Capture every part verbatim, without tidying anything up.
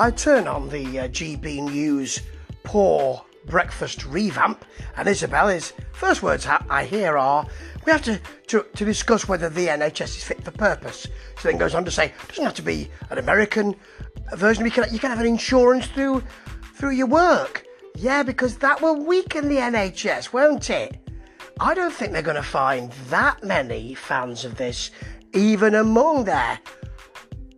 I turn on the uh, G B News Poor Breakfast revamp, and Isabel's first words I hear are, we have to, to, to discuss whether the N H S is fit for purpose. She then goes on to say, it doesn't have to be an American version, you can, you can have an insurance through through your work. Yeah, because that will weaken the N H S, won't it? I don't think they're going to find that many fans of this, even among their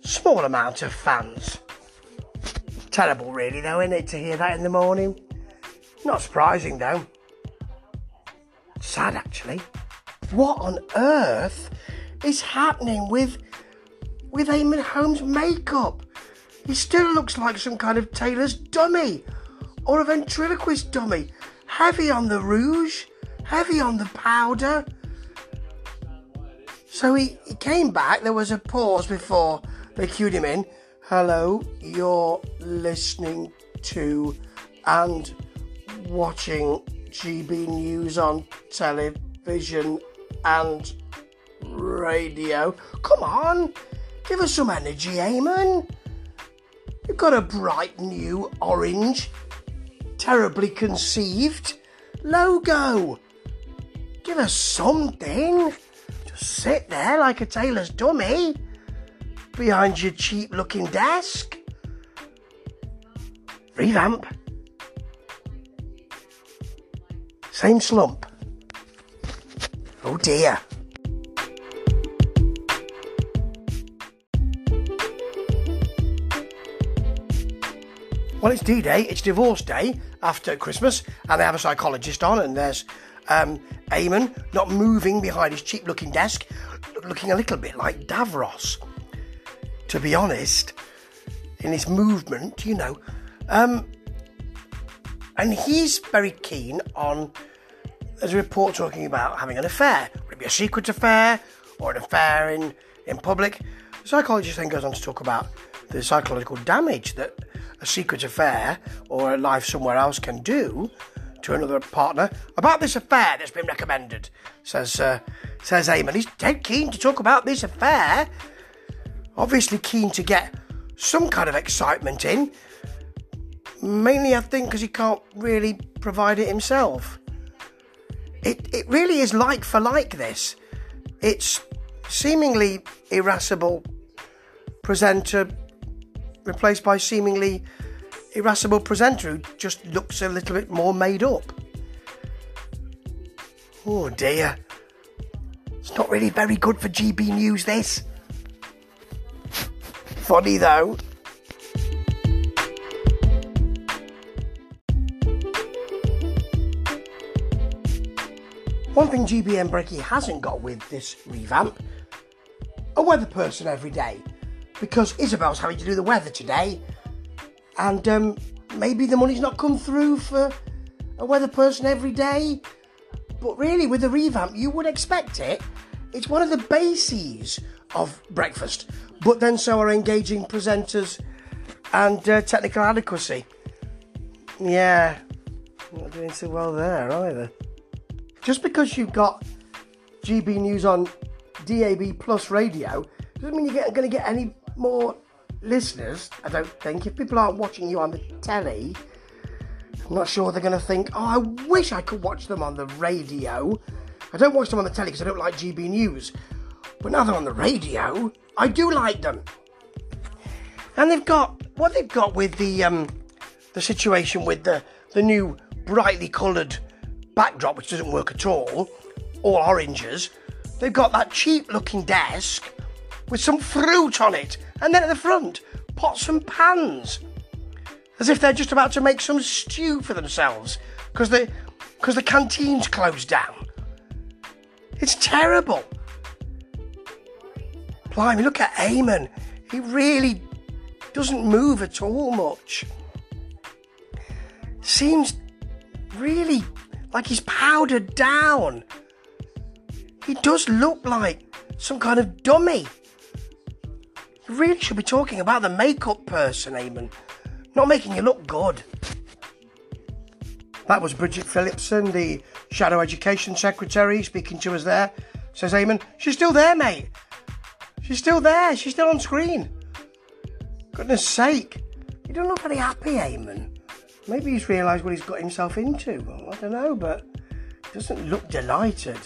small amount of fans. Terrible really though, isn't it, to hear that in the morning? Not surprising though. Sad actually. What on earth is happening with with Eamon Holmes' makeup? He still looks like some kind of tailor's dummy or a ventriloquist dummy. Heavy on the rouge, heavy on the powder. So he, he came back, there was a pause before they cued him in. Hello, you're listening to and watching G B News on television and radio. Come on, give us some energy, Eamon. You've got a bright new orange, terribly conceived logo. Give us something. Just sit there like a tailor's dummy behind your cheap looking desk. Revamp. Same slump. Oh dear. Well, it's D-Day, it's divorce day after Christmas, and they have a psychologist on, and there's um, Eamon not moving behind his cheap looking desk, looking a little bit like Davros, to be honest, in his movement, you know. Um, and he's very keen on... There's a report talking about having an affair. Would it be a secret affair or an affair in, in public? The psychologist then goes on to talk about the psychological damage that a secret affair or a life somewhere else can do to another partner. About this affair that's been recommended, says uh, says Eamon. He's dead keen to talk about this affair. Obviously keen to get some kind of excitement in. Mainly, I think, because he can't really provide it himself. It it really is like for like this. It's seemingly irascible presenter replaced by seemingly irascible presenter who just looks a little bit more made up. Oh dear. It's not really very good for G B News, this. Funny though. One thing G B N Brekkie hasn't got with this revamp, a weather person every day, because Isabel's having to do the weather today, and um, maybe the money's not come through for a weather person every day, but really with the revamp you would expect it. It's one of the bases of breakfast, but then so are engaging presenters and uh, technical adequacy. Yeah, not doing so well there either. Just because you've got G B News on D A B Plus radio doesn't mean you're going to get any more listeners, I don't think. If people aren't watching you on the telly, I'm not sure they're going to think, oh, I wish I could watch them on the radio. I don't watch them on the telly because I don't like G B News. But now they're on the radio, I do like them. And they've got, what they've got with the um, the situation with the, the new brightly coloured backdrop, which doesn't work at all, all oranges. They've got that cheap looking desk with some fruit on it, and then at the front, pots and pans, as if they're just about to make some stew for themselves because the because the canteen's closed down. It's terrible. Blimey, look at Eamon. He really doesn't move at all much. Seems really like he's powdered down. He does look like some kind of dummy. You really should be talking about the makeup person, Eamon. Not making you look good. That was Bridget Phillipson, the Shadow Education Secretary, speaking to us there. Says Eamon, she's still there, mate. She's still there. She's still on screen. Goodness sake. You don't look very happy, Eamon. Maybe he's realised what he's got himself into. Well, I don't know, but he doesn't look delighted.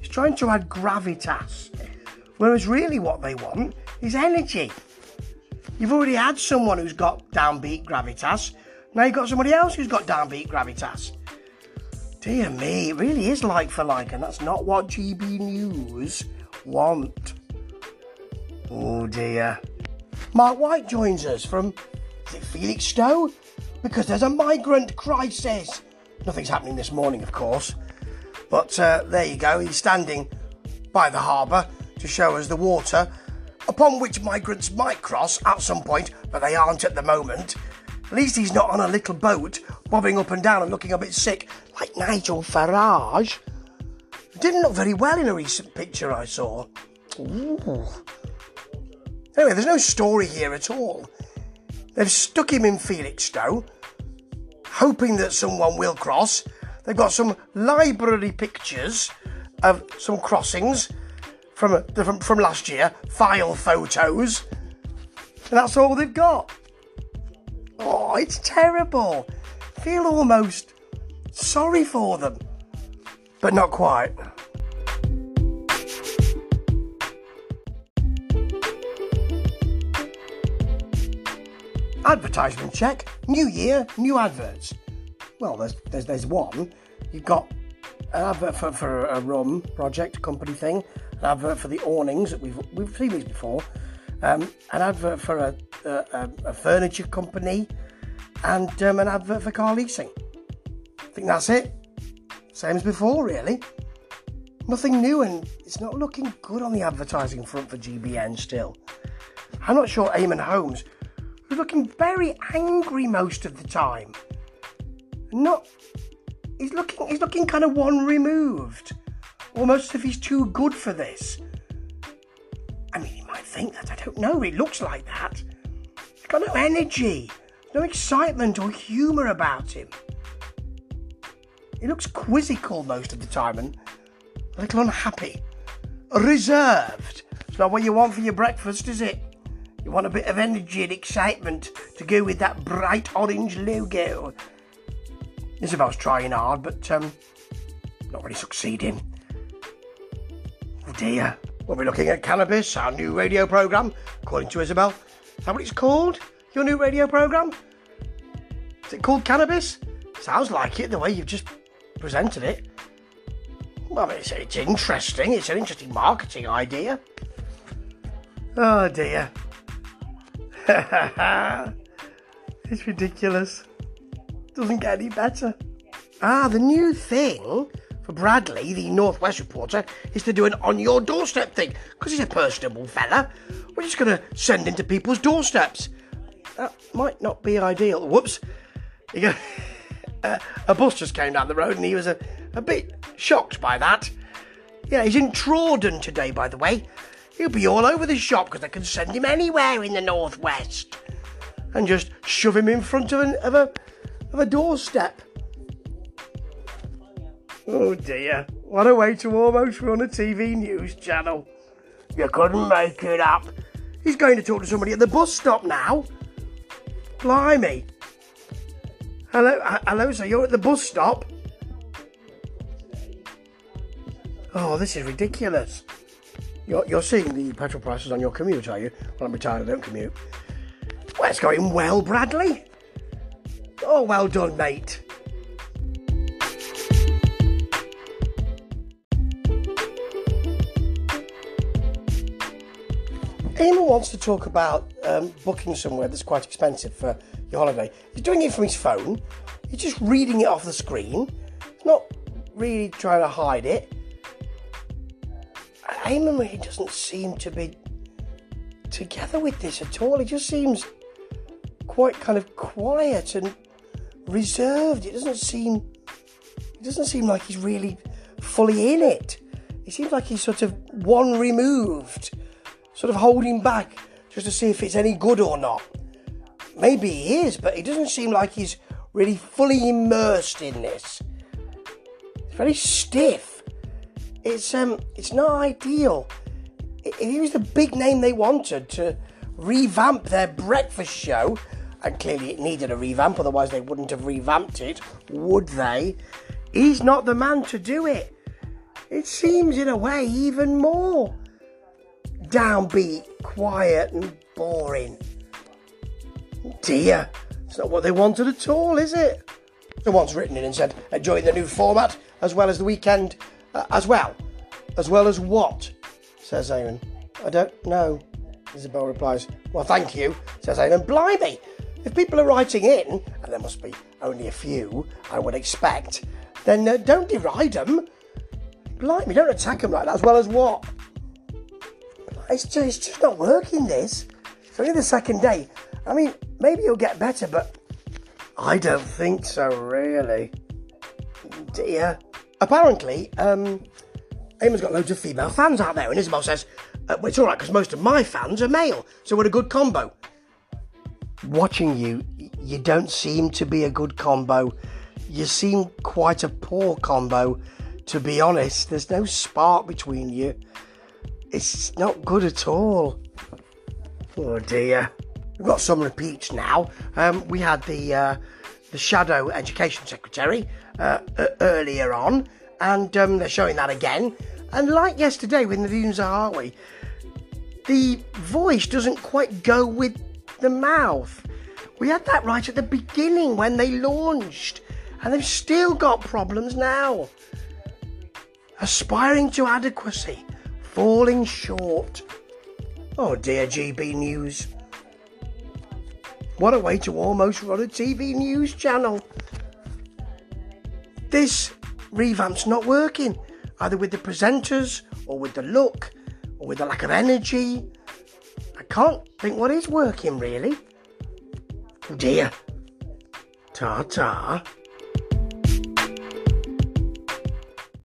He's trying to add gravitas, whereas really what they want is energy. You've already had someone who's got downbeat gravitas. Now you've got somebody else who's got downbeat gravitas. Dear me, it really is like for like, and that's not what G B News want. Oh dear. Mark White joins us from, is it Felixstowe? Because there's a migrant crisis. Nothing's happening this morning, of course. But uh, there you go, he's standing by the harbour to show us the water upon which migrants might cross at some point, but they aren't at the moment. At least he's not on a little boat, bobbing up and down and looking a bit sick, like Nigel Farage. He didn't look very well in a recent picture I saw. Ooh. Anyway, there's no story here at all. They've stuck him in Felixstowe, hoping that someone will cross. They've got some library pictures of some crossings from, from, from last year, file photos, and that's all they've got. Oh, it's terrible. I feel almost sorry for them, but not quite. Advertisement check. New year, new adverts. Well, there's there's, there's one. You've got an advert for, for a rum project, company thing, an advert for the awnings that we've we've seen these before, um, an advert for a A, a furniture company, and um, an advert for car leasing. I think that's it. Same as before, really. Nothing new, and it's not looking good on the advertising front for G B N still. I'm not sure Eamon Holmes, who's looking very angry most of the time. Not, he's looking, he's looking kind of one removed, almost as if he's too good for this. I mean, he might think that. I don't know. It looks like that. Got no energy, no excitement or humour about him. He looks quizzical most of the time and a little unhappy. Reserved. It's not what you want for your breakfast, is it? You want a bit of energy and excitement to go with that bright orange logo. Isabel's trying hard, but um, not really succeeding. Oh dear. We'll be looking at cannabis, our new radio programme, according to Isabel. Is that what it's called? Your new radio programme? Is it called Cannabis? Sounds like it, the way you've just presented it. Well, it's, it's interesting. It's an interesting marketing idea. Oh, dear. It's ridiculous. Doesn't get any better. Ah, the new thing for Bradley, the Northwest reporter, is to do an on-your-doorstep thing, because he's a personable fella. We're just going to send him to people's doorsteps. That might not be ideal. Whoops. Go, uh, a bus just came down the road and he was a, a bit shocked by that. Yeah, he's in Trawdon today, by the way. He'll be all over the shop because they can send him anywhere in the Northwest and just shove him in front of, an, of, a, of a doorstep. Oh dear, what a way to almost run a T V news channel. You couldn't make it up. He's going to talk to somebody at the bus stop now. Blimey. Hello, hello, so you're at the bus stop? Oh, this is ridiculous. You're, you're seeing the petrol prices on your commute, are you? Well, I'm retired, I don't commute. Well, it's going well, Bradley. Oh, well done, mate. Eamon wants to talk about um, booking somewhere that's quite expensive for your holiday. He's doing it from his phone. He's just reading it off the screen. He's not really trying to hide it. Eamon really doesn't seem to be together with this at all. He just seems quite kind of quiet and reserved. It doesn't seem. It doesn't seem like he's really fully in it. It seems like he's sort of one removed. Sort of holding back just to see if it's any good or not. Maybe he is, but he doesn't seem like he's really fully immersed in this. It's very stiff. It's um, it's not ideal. If he was the big name they wanted to revamp their breakfast show and clearly it needed a revamp, otherwise they wouldn't have revamped it, would they? He's not the man to do it. It seems, in a way, even more downbeat, quiet and boring. Dear, it's not what they wanted at all, is it? Someone's written in and said, enjoying the new format, as well as the weekend, uh, as well. As well as what? Says Eamon. I don't know, Isabel replies. Well, thank you, says Eamon. Blimey, if people are writing in, and there must be only a few, I would expect, then uh, don't deride them. Blimey, don't attack them like that. As well as what? It's just, it's just not working, this. It's only the second day. I mean, maybe you'll get better, but I don't think so, really. Dear. Apparently, um, Eamon's got loads of female fans out there, and Isabel says, uh, well, it's all right, because most of my fans are male, so we're a good combo. Watching you, you don't seem to be a good combo. You seem quite a poor combo, to be honest. There's no spark between you. It's not good at all. Oh, dear. We've got some repeats now. Um, we had the uh, the Shadow Education Secretary uh, uh, earlier on, and um, they're showing that again. And like yesterday with Naveens Zahawi, the voice doesn't quite go with the mouth. We had that right at the beginning when they launched, and they've still got problems now. Aspiring to adequacy, falling short. Oh dear, G B News. What a way to almost run a T V news channel. This revamp's not working, either with the presenters, or with the look, or with the lack of energy. I can't think what is working, really. Oh dear. Ta-ta.